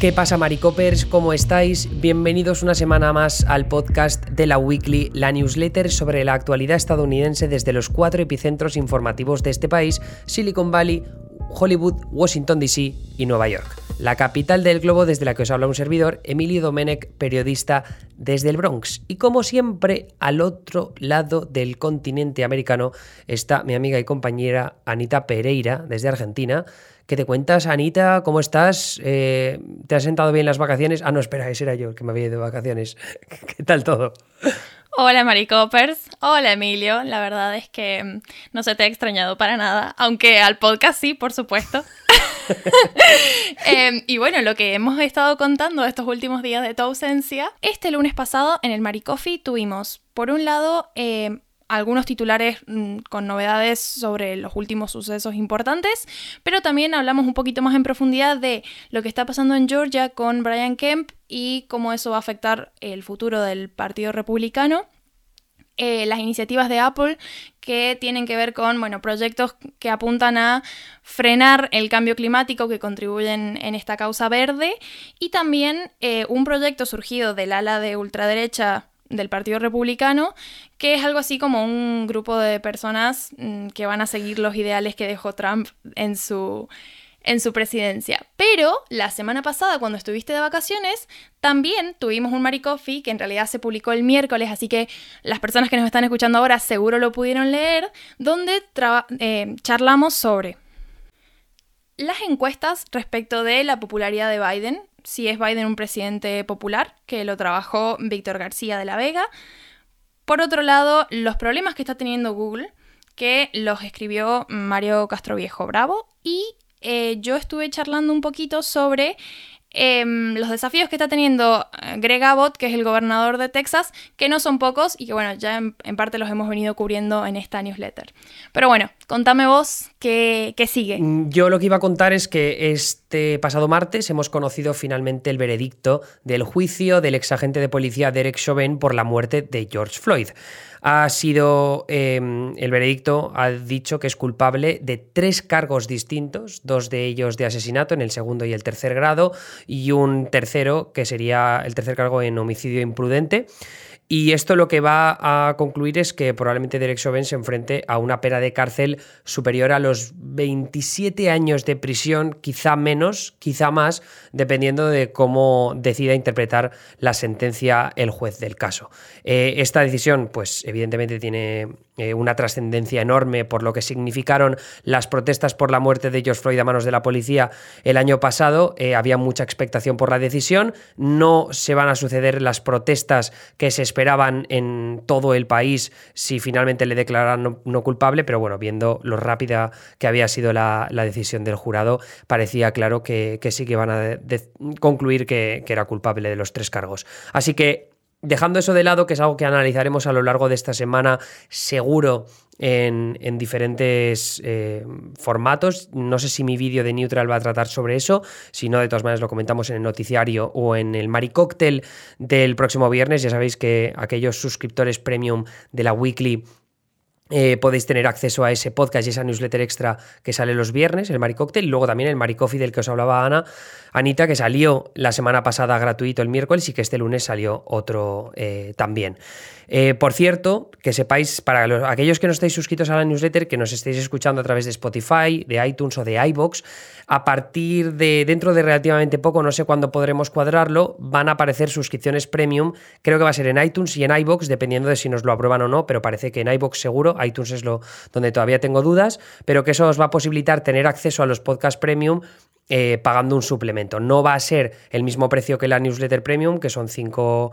¿Qué pasa, maricopers? ¿Cómo estáis? Bienvenidos una semana más al podcast de La Wikly, la newsletter sobre la actualidad estadounidense desde los 4 epicentros informativos de este país: Silicon Valley, Hollywood, Washington D.C. y Nueva York. La capital del globo desde la que os habla un servidor, Emilio Domenech, periodista desde el Bronx. Y como siempre, al otro lado del continente americano está mi amiga y compañera Anita Pereira, desde Argentina. ¿Qué te cuentas, Anita? ¿Cómo estás? ¿Te has sentado bien las vacaciones? Ah, no, espera, ese era yo el que me había ido de vacaciones. ¿Qué tal todo? Hola, maricopers. Hola, Emilio. La verdad es que no se te ha extrañado para nada, aunque al podcast sí, por supuesto. Y bueno, lo que hemos estado contando estos últimos días de tu ausencia. Este lunes pasado en el Maricoffee tuvimos, por un lado, algunos titulares con novedades sobre los últimos sucesos importantes, pero también hablamos un poquito más en profundidad de lo que está pasando en Georgia con Brian Kemp y cómo eso va a afectar el futuro del Partido Republicano. Las iniciativas de Apple que tienen que ver con, bueno, proyectos que apuntan a frenar el cambio climático, que contribuyen en esta causa verde, y también un proyecto surgido del ala de ultraderecha del Partido Republicano, que es algo así como un grupo de personas que van a seguir los ideales que dejó Trump en su presidencia. Pero la semana pasada, cuando estuviste de vacaciones, también tuvimos un Maricoffee que en realidad se publicó el miércoles, así que las personas que nos están escuchando ahora seguro lo pudieron leer, donde charlamos sobre las encuestas respecto de la popularidad de Biden, si es Biden un presidente popular, que lo trabajó Víctor García de la Vega. Por otro lado, los problemas que está teniendo Google, que los escribió Mario Castro Viejo Bravo, y yo estuve charlando un poquito sobre los desafíos que está teniendo Greg Abbott, que es el gobernador de Texas, que no son pocos y que, bueno, ya en parte los hemos venido cubriendo en esta newsletter. Pero bueno, contame vos qué sigue. Yo lo que iba a contar es que este pasado martes hemos conocido finalmente el veredicto del juicio del exagente de policía Derek Chauvin por la muerte de George Floyd. El veredicto ha dicho que es culpable de 3 cargos distintos, 2 de ellos de asesinato en el segundo y el tercer grado, y un tercero que sería el tercer cargo en homicidio imprudente. Y esto lo que va a concluir es que probablemente Derek Chauvin se enfrente a una pena de cárcel superior a los 27 años de prisión, quizá menos, quizá más, dependiendo de cómo decida interpretar la sentencia el juez del caso. Esta decisión, pues evidentemente tiene una trascendencia enorme por lo que significaron las protestas por la muerte de George Floyd a manos de la policía el año pasado. Había mucha expectación por la decisión. No se van a suceder las protestas que se esperaban en todo el país si finalmente le declararan no culpable, pero bueno, viendo lo rápida que había sido la decisión del jurado, parecía claro que sí que iban a concluir que era culpable de los 3 cargos. Así que, dejando eso de lado, que es algo que analizaremos a lo largo de esta semana seguro en diferentes formatos, no sé si mi vídeo de Neutral va a tratar sobre eso, si no, de todas maneras lo comentamos en el noticiario o en el Maricóctel del próximo viernes. Ya sabéis que aquellos suscriptores premium de La Wikly podéis tener acceso a ese podcast y esa newsletter extra que sale los viernes, el Maricóctel, y luego también el Maricoffee del que os hablaba Anita, que salió la semana pasada gratuito el miércoles y que este lunes salió otro también. Por cierto, que sepáis, para aquellos que no estáis suscritos a la newsletter, que nos estéis escuchando a través de Spotify, de iTunes o de iVoox, a partir de dentro de relativamente poco, no sé cuándo podremos cuadrarlo, van a aparecer suscripciones premium. Creo que va a ser en iTunes y en iVoox, dependiendo de si nos lo aprueban o no, pero parece que en iVoox seguro. iTunes es lo donde todavía tengo dudas, pero que eso os va a posibilitar tener acceso a los podcasts premium pagando un suplemento. No va a ser el mismo precio que la newsletter premium, que son 5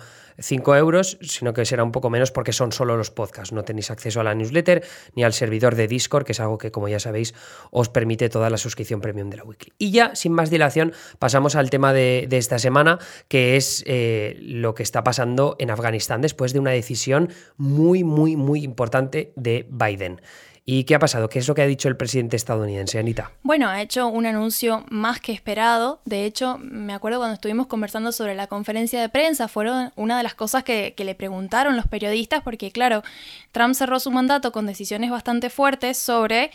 euros, sino que será un poco menos porque son solo los podcasts. No tenéis acceso a la newsletter ni al servidor de Discord, que es algo que, como ya sabéis, os permite toda la suscripción premium de La Wikly. Y ya, sin más dilación, pasamos al tema de esta semana, que es lo que está pasando en Afganistán después de una decisión muy, muy, muy importante de Biden. ¿Y qué ha pasado? ¿Qué es lo que ha dicho el presidente estadounidense, Anita? Bueno, ha hecho un anuncio más que esperado. De hecho, me acuerdo cuando estuvimos conversando sobre la conferencia de prensa, fueron una de las cosas que le preguntaron los periodistas, porque claro, Trump cerró su mandato con decisiones bastante fuertes sobre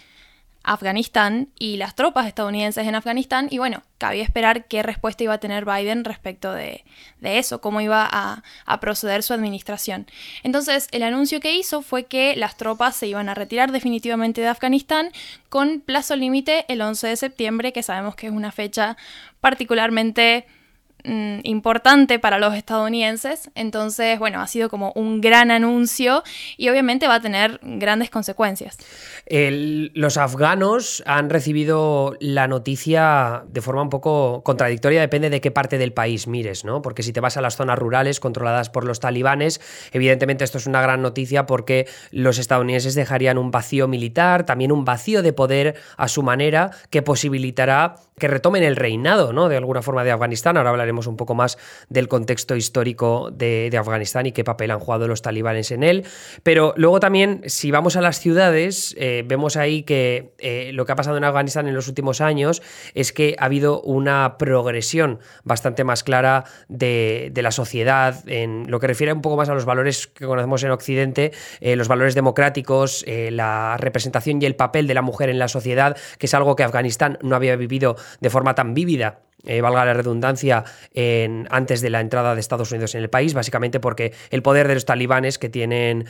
Afganistán y las tropas estadounidenses en Afganistán, y bueno, cabía esperar qué respuesta iba a tener Biden respecto de eso, cómo iba a proceder su administración. Entonces, el anuncio que hizo fue que las tropas se iban a retirar definitivamente de Afganistán con plazo límite el 11 de septiembre, que sabemos que es una fecha particularmente importante para los estadounidenses. Entonces, bueno, ha sido como un gran anuncio y obviamente va a tener grandes consecuencias. Los afganos han recibido la noticia de forma un poco contradictoria, depende de qué parte del país mires, ¿no? Porque si te vas a las zonas rurales controladas por los talibanes, evidentemente esto es una gran noticia porque los estadounidenses dejarían un vacío militar, también un vacío de poder a su manera, que posibilitará que retomen el reinado, ¿no?, de alguna forma de Afganistán. Ahora hablaremos un poco más del contexto histórico de Afganistán y qué papel han jugado los talibanes en él. Pero luego también, si vamos a las ciudades, vemos ahí que lo que ha pasado en Afganistán en los últimos años es que ha habido una progresión bastante más clara de la sociedad en lo que refiere un poco más a los valores que conocemos en Occidente, los valores democráticos, la representación y el papel de la mujer en la sociedad, que es algo que Afganistán no había vivido de forma tan vívida, valga la redundancia, antes de la entrada de Estados Unidos en el país, básicamente porque el poder de los talibanes, que tienen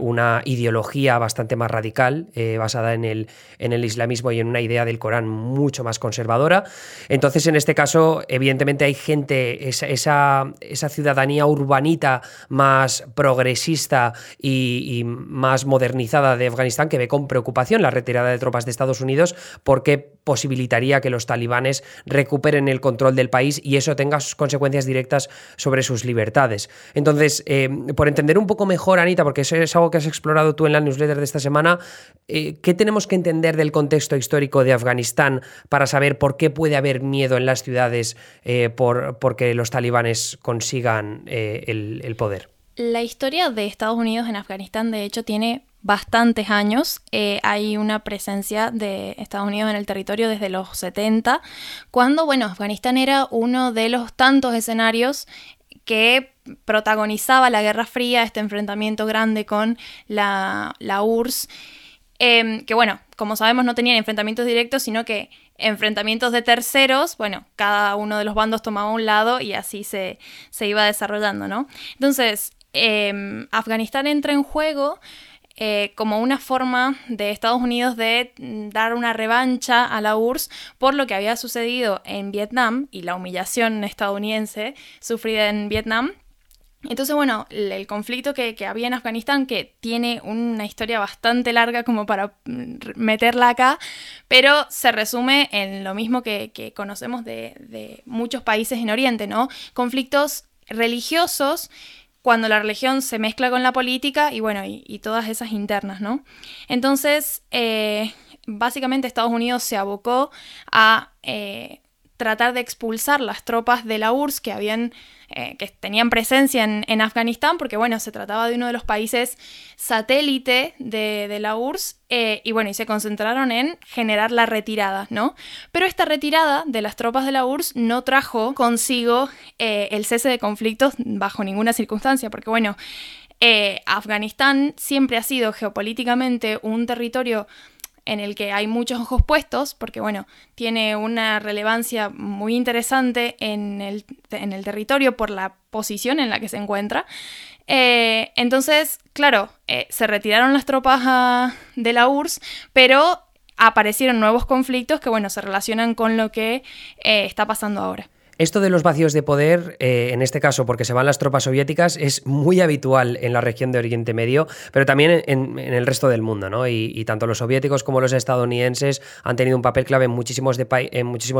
una ideología bastante más radical, basada en el islamismo y en una idea del Corán mucho más conservadora. Entonces, en este caso, evidentemente hay gente, esa ciudadanía urbanita más progresista y más modernizada de Afganistán, que ve con preocupación la retirada de tropas de Estados Unidos porque posibilitaría que los talibanes recuperen el control del país y eso tenga sus consecuencias directas sobre sus libertades. Entonces, por entender un poco mejor, Anita, porque eso es algo que has explorado tú en la newsletter de esta semana, ¿qué tenemos que entender del contexto histórico de Afganistán para saber por qué puede haber miedo en las ciudades porque los talibanes consigan el poder? La historia de Estados Unidos en Afganistán, de hecho, tiene bastantes años. Hay una presencia de Estados Unidos en el territorio desde los 70, cuando, bueno, Afganistán era uno de los tantos escenarios que protagonizaba la Guerra Fría, este enfrentamiento grande con la URSS, que, bueno, como sabemos, no tenían enfrentamientos directos, sino que enfrentamientos de terceros. Bueno, cada uno de los bandos tomaba un lado y así se iba desarrollando, ¿no? Entonces, Afganistán entra en juego como una forma de Estados Unidos de dar una revancha a la URSS por lo que había sucedido en Vietnam y la humillación estadounidense sufrida en Vietnam. Entonces, bueno, el conflicto que había en Afganistán, que tiene una historia bastante larga como para meterla acá, pero se resume en lo mismo que conocemos de muchos países en Oriente, ¿no? Conflictos religiosos, cuando la religión se mezcla con la política y bueno, y todas esas internas, ¿no? Entonces, básicamente Estados Unidos se abocó a tratar de expulsar las tropas de la URSS que tenían presencia en Afganistán, porque bueno, se trataba de uno de los países satélite de la URSS, y bueno, y se concentraron en generar la retirada, ¿no? Pero esta retirada de las tropas de la URSS no trajo consigo el cese de conflictos bajo ninguna circunstancia, porque bueno, Afganistán siempre ha sido geopolíticamente un territorio en el que hay muchos ojos puestos, porque bueno, tiene una relevancia muy interesante en el territorio por la posición en la que se encuentra. Entonces, claro, se retiraron las tropas de la URSS, pero aparecieron nuevos conflictos que bueno, se relacionan con lo que está pasando ahora. Esto de los vacíos de poder, en este caso porque se van las tropas soviéticas, es muy habitual en la región de Oriente Medio, pero también en el resto del mundo, ¿no? Y tanto los soviéticos como los estadounidenses han tenido un papel clave en muchísimos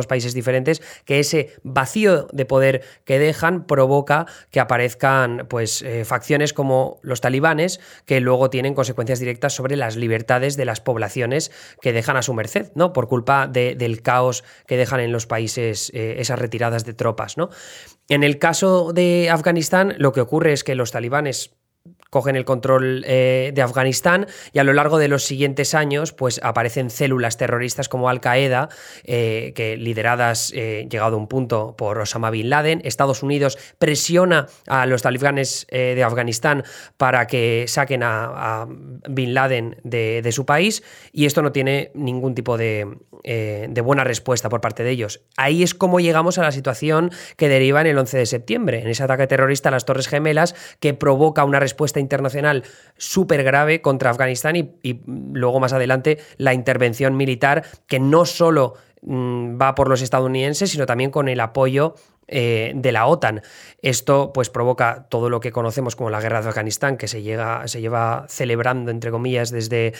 países diferentes, que ese vacío de poder que dejan provoca que aparezcan pues facciones como los talibanes, que luego tienen consecuencias directas sobre las libertades de las poblaciones que dejan a su merced, ¿no? Por culpa del caos que dejan en los países esas retiradas de tropas, ¿no? En el caso de Afganistán, lo que ocurre es que los talibanes cogen el control de Afganistán, y a lo largo de los siguientes años pues aparecen células terroristas como Al Qaeda, que lideradas, llegado a un punto, por Osama Bin Laden. Estados Unidos presiona a los talibanes de Afganistán para que saquen a Bin Laden de su país, y esto no tiene ningún tipo de buena respuesta por parte de ellos. Ahí es como llegamos a la situación que deriva en el 11 de septiembre, en ese ataque terrorista a las Torres Gemelas, que provoca una respuesta internacional súper grave contra Afganistán, y luego más adelante la intervención militar, que no solo va por los estadounidenses, sino también con el apoyo de la OTAN. Esto pues provoca todo lo que conocemos como la guerra de Afganistán, que se lleva celebrando, entre comillas, desde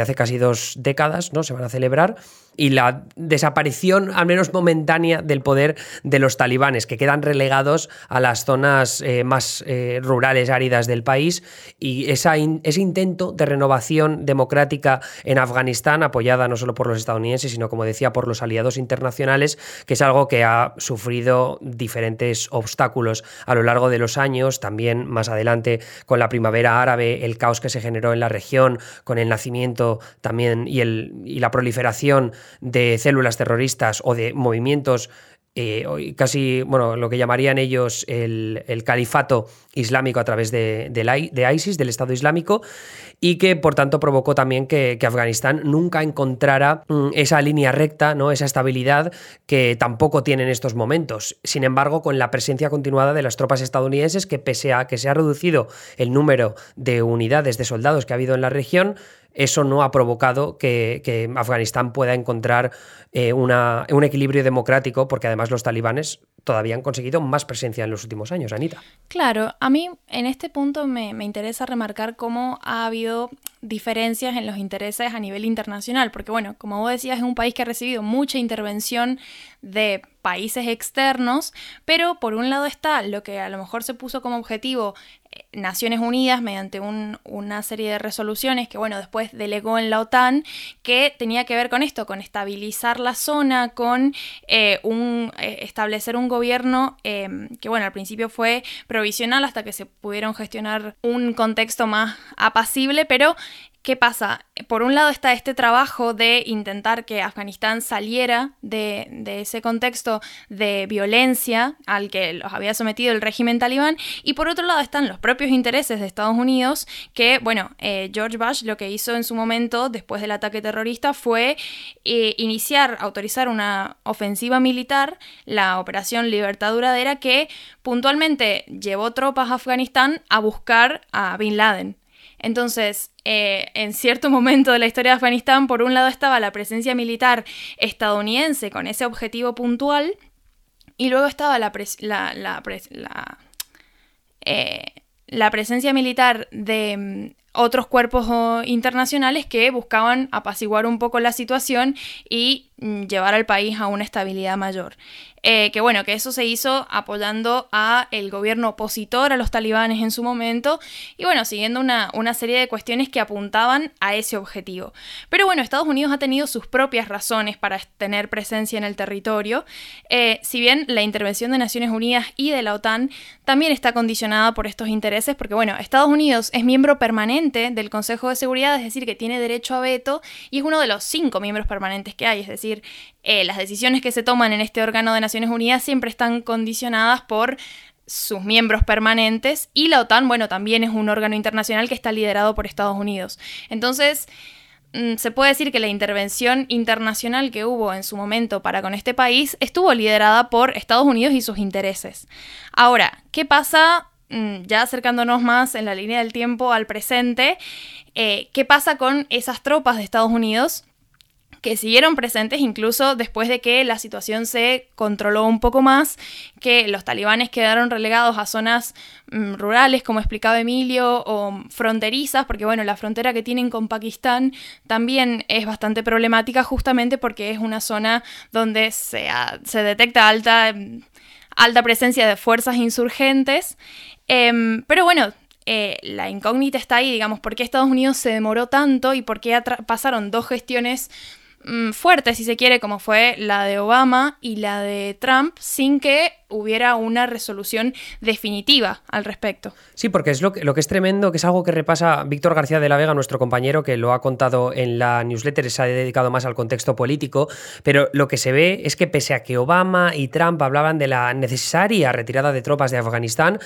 hace casi 2 décadas, ¿no? Se van a celebrar, y la desaparición, al menos momentánea, del poder de los talibanes, que quedan relegados a las zonas más rurales, áridas del país, y ese intento de renovación democrática en Afganistán, apoyada no solo por los estadounidenses, sino, como decía, por los aliados internacionales, que es algo que ha sufrido diferentes obstáculos a lo largo de los años, también más adelante con la primavera árabe, el caos que se generó en la región, con el nacimiento también y la proliferación de células terroristas o de movimientos, casi, bueno, lo que llamarían ellos el califato islámico a través de ISIS, del Estado Islámico, y que por tanto provocó también que Afganistán nunca encontrara esa línea recta, ¿no? Esa estabilidad que tampoco tiene en estos momentos. Sin embargo, con la presencia continuada de las tropas estadounidenses, que pese a que se ha reducido el número de unidades de soldados que ha habido en la región, eso no ha provocado que Afganistán pueda encontrar un equilibrio democrático, porque además los talibanes todavía han conseguido más presencia en los últimos años, Anita. Claro, a mí en este punto me interesa remarcar cómo ha habido diferencias en los intereses a nivel internacional, porque bueno, como vos decías, es un país que ha recibido mucha intervención de países externos, pero por un lado está lo que a lo mejor se puso como objetivo Naciones Unidas mediante una serie de resoluciones que, bueno, después delegó en la OTAN, que tenía que ver con esto, con estabilizar la zona, con establecer un gobierno que, bueno, al principio fue provisional hasta que se pudieron gestionar un contexto más apacible, pero ¿qué pasa? Por un lado está este trabajo de intentar que Afganistán saliera de ese contexto de violencia al que los había sometido el régimen talibán, y por otro lado están los propios intereses de Estados Unidos, que, bueno, George Bush lo que hizo en su momento después del ataque terrorista fue autorizar una ofensiva militar, la Operación Libertad Duradera, que puntualmente llevó tropas a Afganistán a buscar a Bin Laden. Entonces, en cierto momento de la historia de Afganistán, por un lado estaba la presencia militar estadounidense con ese objetivo puntual, y luego estaba la presencia militar de otros cuerpos internacionales que buscaban apaciguar un poco la situación y llevar al país a una estabilidad mayor. Que bueno, que eso se hizo apoyando a el gobierno opositor a los talibanes en su momento, y bueno, siguiendo una serie de cuestiones que apuntaban a ese objetivo. Pero bueno, Estados Unidos ha tenido sus propias razones para tener presencia en el territorio, si bien la intervención de Naciones Unidas y de la OTAN también está condicionada por estos intereses, porque bueno, Estados Unidos es miembro permanente del Consejo de Seguridad, es decir, que tiene derecho a veto, y es uno de los 5 miembros permanentes que hay, es decir, las decisiones que se toman en este órgano de Naciones Unidas siempre están condicionadas por sus miembros permanentes, y la OTAN, bueno, también es un órgano internacional que está liderado por Estados Unidos. Entonces, se puede decir que la intervención internacional que hubo en su momento para con este país estuvo liderada por Estados Unidos y sus intereses. Ahora, ¿qué pasa? Ya acercándonos más en la línea del tiempo al presente, ¿qué pasa con esas tropas de Estados Unidos que siguieron presentes incluso después de que la situación se controló un poco más, que los talibanes quedaron relegados a zonas rurales, como explicaba Emilio, o fronterizas, porque bueno, la frontera que tienen con Pakistán también es bastante problemática, justamente porque es una zona donde se detecta alta presencia de fuerzas insurgentes, pero bueno, la incógnita está ahí, digamos, por qué Estados Unidos se demoró tanto y por qué pasaron 2 gestiones fuerte, si se quiere, como fue la de Obama y la de Trump, sin que hubiera una resolución definitiva al respecto. Sí, porque es lo que es tremendo, que es algo que repasa Víctor García de la Vega, nuestro compañero, que lo ha contado en la newsletter, se ha dedicado más al contexto político, pero lo que se ve es que pese a que Obama y Trump hablaban de la necesaria retirada de tropas de Afganistán,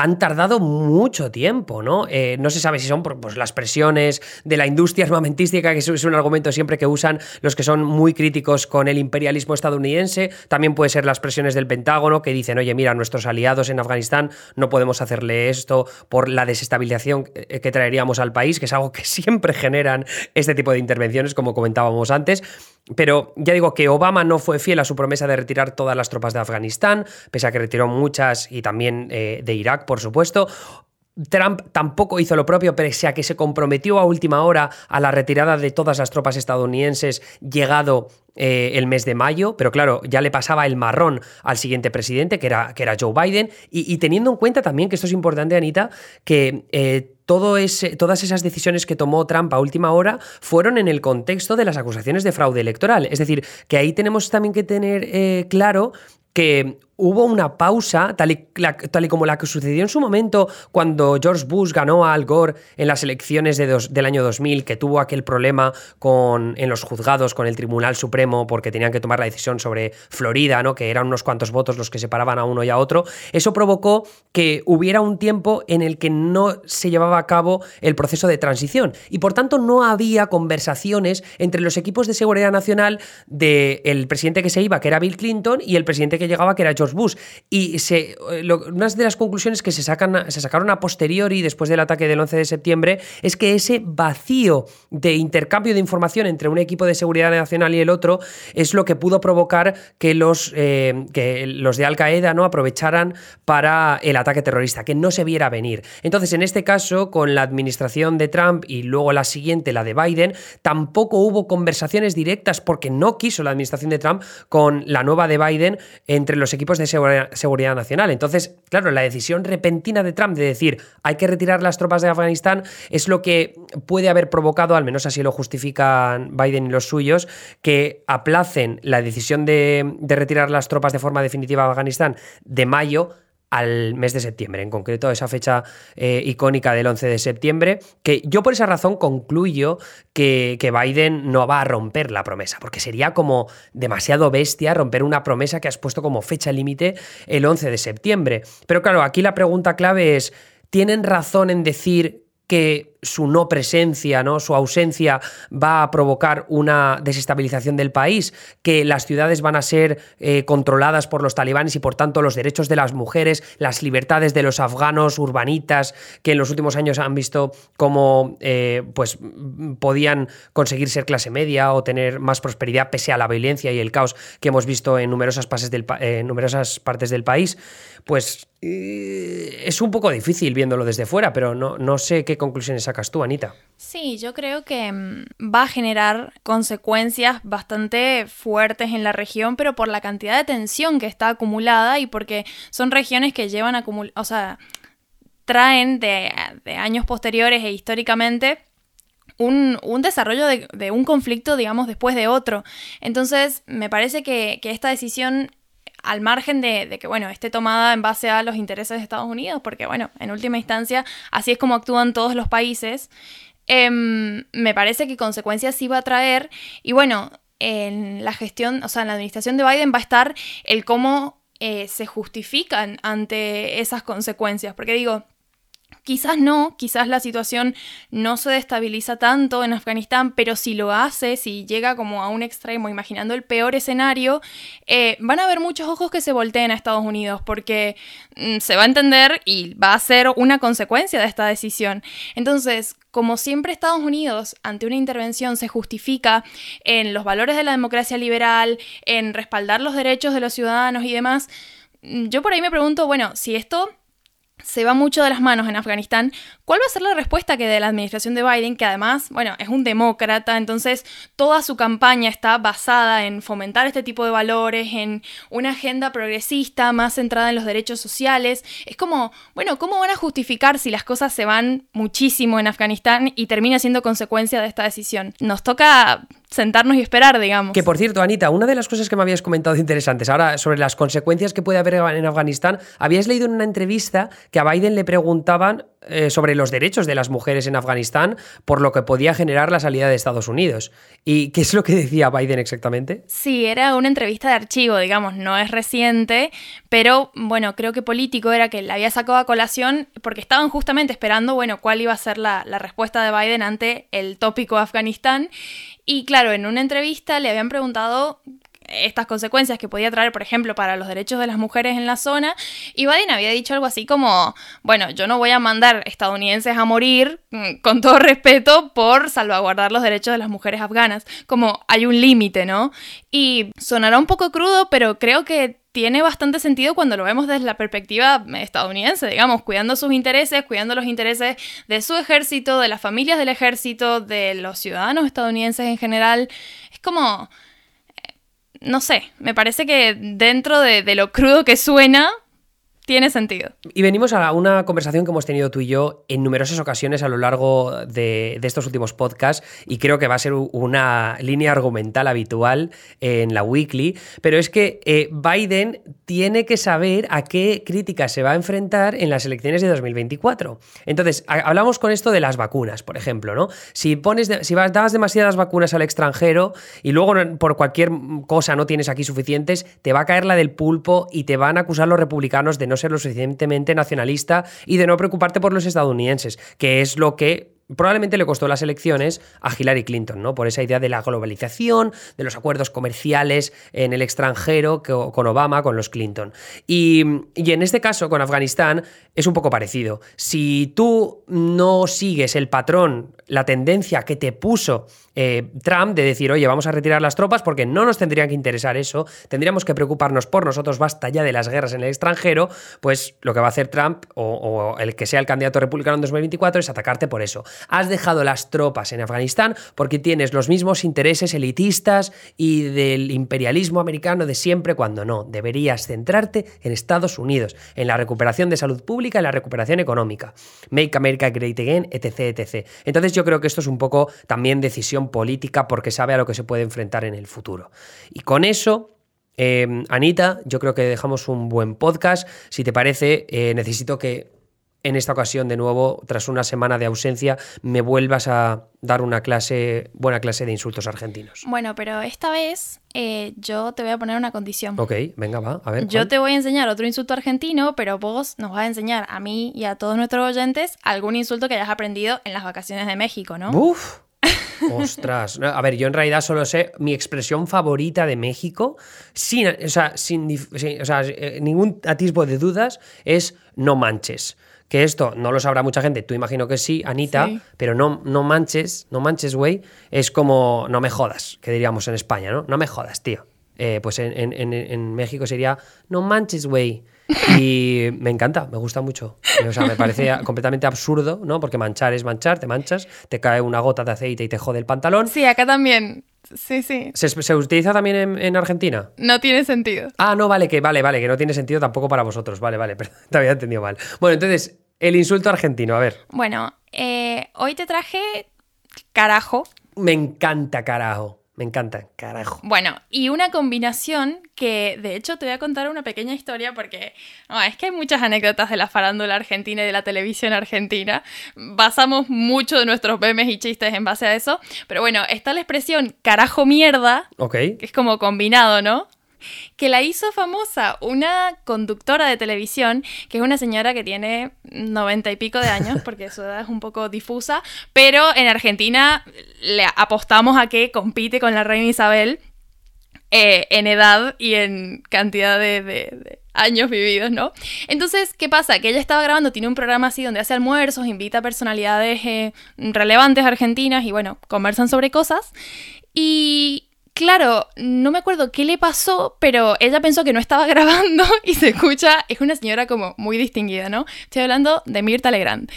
han tardado mucho tiempo, ¿no? No se sabe si son por, pues, las presiones de la industria armamentística, que es un argumento siempre que usan los que son muy críticos con el imperialismo estadounidense. También puede ser las presiones del Pentágono, que dicen, oye, mira, nuestros aliados en Afganistán no podemos hacerle esto por la desestabilización que traeríamos al país, que es algo que siempre generan este tipo de intervenciones, como comentábamos antes. Pero ya digo que Obama no fue fiel a su promesa de retirar todas las tropas de Afganistán, pese a que retiró muchas, y también de Irak, por supuesto. Trump tampoco hizo lo propio, pese a que se comprometió a última hora a la retirada de todas las tropas estadounidenses llegado el mes de mayo, pero claro, ya le pasaba el marrón al siguiente presidente, que era Joe Biden, y teniendo en cuenta también, que esto es importante, Anita, que todas esas decisiones que tomó Trump a última hora fueron en el contexto de las acusaciones de fraude electoral. Es decir, que ahí tenemos también que tener claro que hubo una pausa, tal y como la que sucedió en su momento cuando George Bush ganó a Al Gore en las elecciones del año 2000, que tuvo aquel problema en los juzgados con el Tribunal Supremo, porque tenían que tomar la decisión sobre Florida, ¿no? Que eran unos cuantos votos los que separaban a uno y a otro. Eso provocó que hubiera un tiempo en el que no se llevaba a cabo el proceso de transición, y por tanto no había conversaciones entre los equipos de seguridad nacional del presidente que se iba, que era Bill Clinton, y el presidente que llegaba, que era George Bush. Y unas de las conclusiones que se sacaron a posteriori, después del ataque del 11 de septiembre, es que ese vacío de intercambio de información entre un equipo de seguridad nacional y el otro es lo que pudo provocar que los de Al Qaeda, ¿no?, aprovecharan para el ataque terrorista, que no se viera venir. Entonces, en este caso, con la administración de Trump y luego la siguiente, la de Biden, tampoco hubo conversaciones directas, porque no quiso la administración de Trump con la nueva de Biden, entre los equipos de seguridad nacional. Entonces, claro, la decisión repentina de Trump de decir hay que retirar las tropas de Afganistán es lo que puede haber provocado, al menos así lo justifican Biden y los suyos, que aplacen la decisión de retirar las tropas de forma definitiva a Afganistán de mayo al mes de septiembre, en concreto esa fecha icónica del 11 de septiembre, que yo por esa razón concluyo que Biden no va a romper la promesa, porque sería como demasiado bestia romper una promesa que has puesto como fecha límite el 11 de septiembre. Pero claro, aquí la pregunta clave es, ¿tienen razón en decir que su no presencia, ¿no?, su ausencia va a provocar una desestabilización del país, que las ciudades van a ser controladas por los talibanes y por tanto los derechos de las mujeres, las libertades de los afganos urbanitas, que en los últimos años han visto cómo pues podían conseguir ser clase media o tener más prosperidad pese a la violencia y el caos que hemos visto en numerosas partes del país? Pues es un poco difícil viéndolo desde fuera, pero no sé qué conclusiones sacas tú, Anita. Sí, yo creo que va a generar consecuencias bastante fuertes en la región, pero por la cantidad de tensión que está acumulada y porque son regiones que llevan acumulando, o sea, traen de años posteriores e históricamente un desarrollo de un conflicto, digamos, después de otro. Entonces, me parece que esta decisión, al margen de que, bueno, esté tomada en base a los intereses de Estados Unidos, porque, bueno, en última instancia, así es como actúan todos los países, me parece que consecuencias sí va a traer. Y bueno, en la gestión, o sea, en la administración de Biden va a estar el cómo se justifican ante esas consecuencias, porque digo, quizás la situación no se destabiliza tanto en Afganistán, pero si lo hace, si llega como a un extremo, imaginando el peor escenario, van a haber muchos ojos que se volteen a Estados Unidos, porque se va a entender y va a ser una consecuencia de esta decisión. Entonces, como siempre Estados Unidos, ante una intervención, se justifica en los valores de la democracia liberal, en respaldar los derechos de los ciudadanos y demás. Yo por ahí me pregunto, bueno, si esto se va mucho de las manos en Afganistán, ¿cuál va a ser la respuesta que dé la administración de Biden, que además, bueno, es un demócrata, entonces toda su campaña está basada en fomentar este tipo de valores, en una agenda progresista más centrada en los derechos sociales? Es como, bueno, ¿cómo van a justificar si las cosas se van muchísimo en Afganistán y termina siendo consecuencia de esta decisión? Nos toca sentarnos y esperar, digamos. Que, por cierto, Anita, una de las cosas que me habías comentado interesantes ahora sobre las consecuencias que puede haber en Afganistán, habías leído en una entrevista que a Biden le preguntaban sobre los derechos de las mujeres en Afganistán por lo que podía generar la salida de Estados Unidos. ¿Y qué es lo que decía Biden exactamente? Sí, era una entrevista de archivo, digamos, no es reciente, pero bueno, creo que político era que la había sacado a colación porque estaban justamente esperando, bueno, cuál iba a ser la respuesta de Biden ante el tópico Afganistán. Y claro, en una entrevista le habían preguntado estas consecuencias que podía traer, por ejemplo, para los derechos de las mujeres en la zona, y Biden había dicho algo así como, bueno, yo no voy a mandar estadounidenses a morir, con todo respeto, por salvaguardar los derechos de las mujeres afganas, como hay un límite, ¿no? Y sonará un poco crudo, pero creo que tiene bastante sentido cuando lo vemos desde la perspectiva estadounidense, digamos, cuidando sus intereses, cuidando los intereses de su ejército, de las familias del ejército, de los ciudadanos estadounidenses en general. Es como, no sé, me parece que dentro de lo crudo que suena, tiene sentido. Y venimos a una conversación que hemos tenido tú y yo en numerosas ocasiones a lo largo de estos últimos podcasts, y creo que va a ser una línea argumental habitual en la Wikly, pero es que Biden tiene que saber a qué críticas se va a enfrentar en las elecciones de 2024. Entonces, hablamos con esto de las vacunas, por ejemplo, ¿no? Si dabas demasiadas vacunas al extranjero y luego por cualquier cosa no tienes aquí suficientes, te va a caer la del pulpo y te van a acusar los republicanos de no ser lo suficientemente nacionalista y de no preocuparte por los estadounidenses, que es lo que probablemente le costó las elecciones a Hillary Clinton, ¿no? Por esa idea de la globalización, de los acuerdos comerciales en el extranjero con Obama, con los Clinton. Y en este caso, con Afganistán, es un poco parecido. Si tú no sigues el patrón, la tendencia que te puso Trump de decir, oye, vamos a retirar las tropas porque no nos tendrían que interesar eso, tendríamos que preocuparnos por nosotros, basta ya de las guerras en el extranjero, pues lo que va a hacer Trump o el que sea el candidato republicano en 2024 es atacarte por eso. Has dejado las tropas en Afganistán porque tienes los mismos intereses elitistas y del imperialismo americano de siempre, cuando no. Deberías centrarte en Estados Unidos, en la recuperación de salud pública, en la recuperación económica. Make America Great Again, etc., etc. Entonces yo creo que esto es un poco también decisión política porque sabe a lo que se puede enfrentar en el futuro. Y con eso, Anita, yo creo que dejamos un buen podcast. Si te parece, necesito que en esta ocasión, de nuevo, tras una semana de ausencia, me vuelvas a dar una buena clase de insultos argentinos. Bueno, pero esta vez yo te voy a poner una condición. Ok, venga, va, a ver. Yo te voy a enseñar otro insulto argentino, pero vos nos vas a enseñar a mí y a todos nuestros oyentes algún insulto que hayas aprendido en las vacaciones de México, ¿no? ¡Uf! Ostras, a ver, yo en realidad solo sé mi expresión favorita de México, sin ningún atisbo de dudas, es no manches. Que esto no lo sabrá mucha gente, tú imagino que sí, Anita, sí. Pero no manches, güey, es como no me jodas, que diríamos en España, ¿no? No me jodas, tío. Pues en México sería no manches, güey. Y me encanta, me gusta mucho. O sea, me parece completamente absurdo, ¿no? Porque manchar es manchar, te manchas, te cae una gota de aceite y te jode el pantalón. Sí, acá también. Sí, sí. ¿Se utiliza también en Argentina? No tiene sentido. Ah, no, vale, que no tiene sentido tampoco para vosotros. Vale, pero te había entendido mal. Bueno, entonces, el insulto argentino, a ver. Bueno, hoy te traje carajo. Me encanta carajo. Me encanta, carajo. Bueno, y una combinación que, de hecho, te voy a contar una pequeña historia porque es que hay muchas anécdotas de la farándula argentina y de la televisión argentina. Basamos mucho de nuestros memes y chistes en base a eso. Pero bueno, está la expresión carajo mierda, okay, que es como combinado, ¿no? Que la hizo famosa una conductora de televisión, que es una señora que tiene 90 y pico de años, porque su edad es un poco difusa, pero en Argentina le apostamos a que compite con la reina Isabel en edad y en cantidad de años vividos, ¿no? Entonces, ¿qué pasa? Que ella estaba grabando, tiene un programa así donde hace almuerzos, invita a personalidades relevantes argentinas y bueno, conversan sobre cosas y... Claro, no me acuerdo qué le pasó, pero ella pensó que no estaba grabando y se escucha, es una señora como muy distinguida, ¿no? Estoy hablando de Mirta Legrand.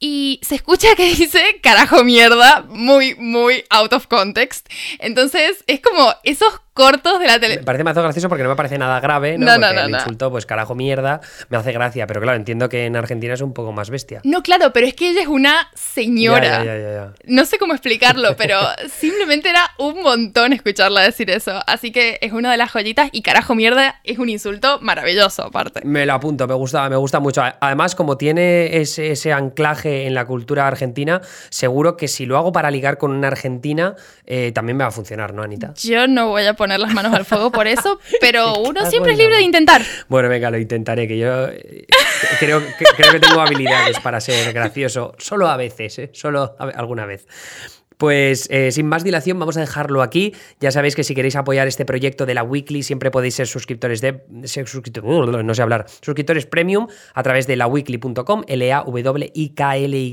Y se escucha que dice, carajo mierda, muy, muy out of context. Entonces, es como esos cortos de la tele. Me parece más gracioso porque no me parece nada grave, ¿no? No. Insulto, pues carajo, mierda, me hace gracia. Pero claro, entiendo que en Argentina es un poco más bestia. No, claro, pero es que ella es una señora. Ya. No sé cómo explicarlo, pero simplemente era un montón escucharla decir eso. Así que es una de las joyitas y carajo, mierda, es un insulto maravilloso aparte. Me lo apunto, me gusta mucho. Además, como tiene ese anclaje en la cultura argentina, seguro que si lo hago para ligar con una argentina, también me va a funcionar, ¿no, Anita? Yo no voy a poner las manos al fuego por eso, pero uno siempre es libre de intentar. Bueno, venga, lo intentaré, que yo creo que tengo habilidades para ser gracioso, solo a veces, solo alguna vez. Pues sin más dilación vamos a dejarlo aquí. Ya sabéis que si queréis apoyar este proyecto de La Wikly siempre podéis ser suscriptores premium a través de lawikly.com,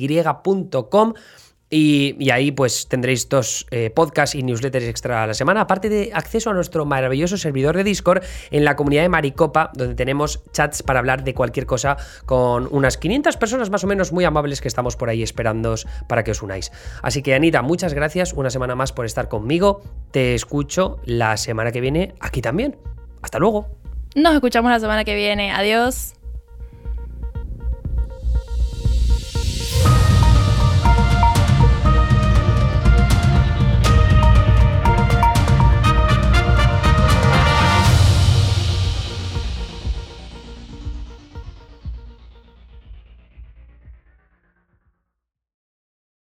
lawikly.com. Y ahí pues tendréis 2 podcasts y newsletters extra a la semana, aparte de acceso a nuestro maravilloso servidor de Discord en la comunidad de Maricopa, donde tenemos chats para hablar de cualquier cosa con unas 500 personas más o menos muy amables que estamos por ahí esperándoos para que os unáis. Así que, Anita, muchas gracias una semana más por estar conmigo. Te escucho la semana que viene aquí también. Hasta luego. Nos escuchamos la semana que viene. Adiós.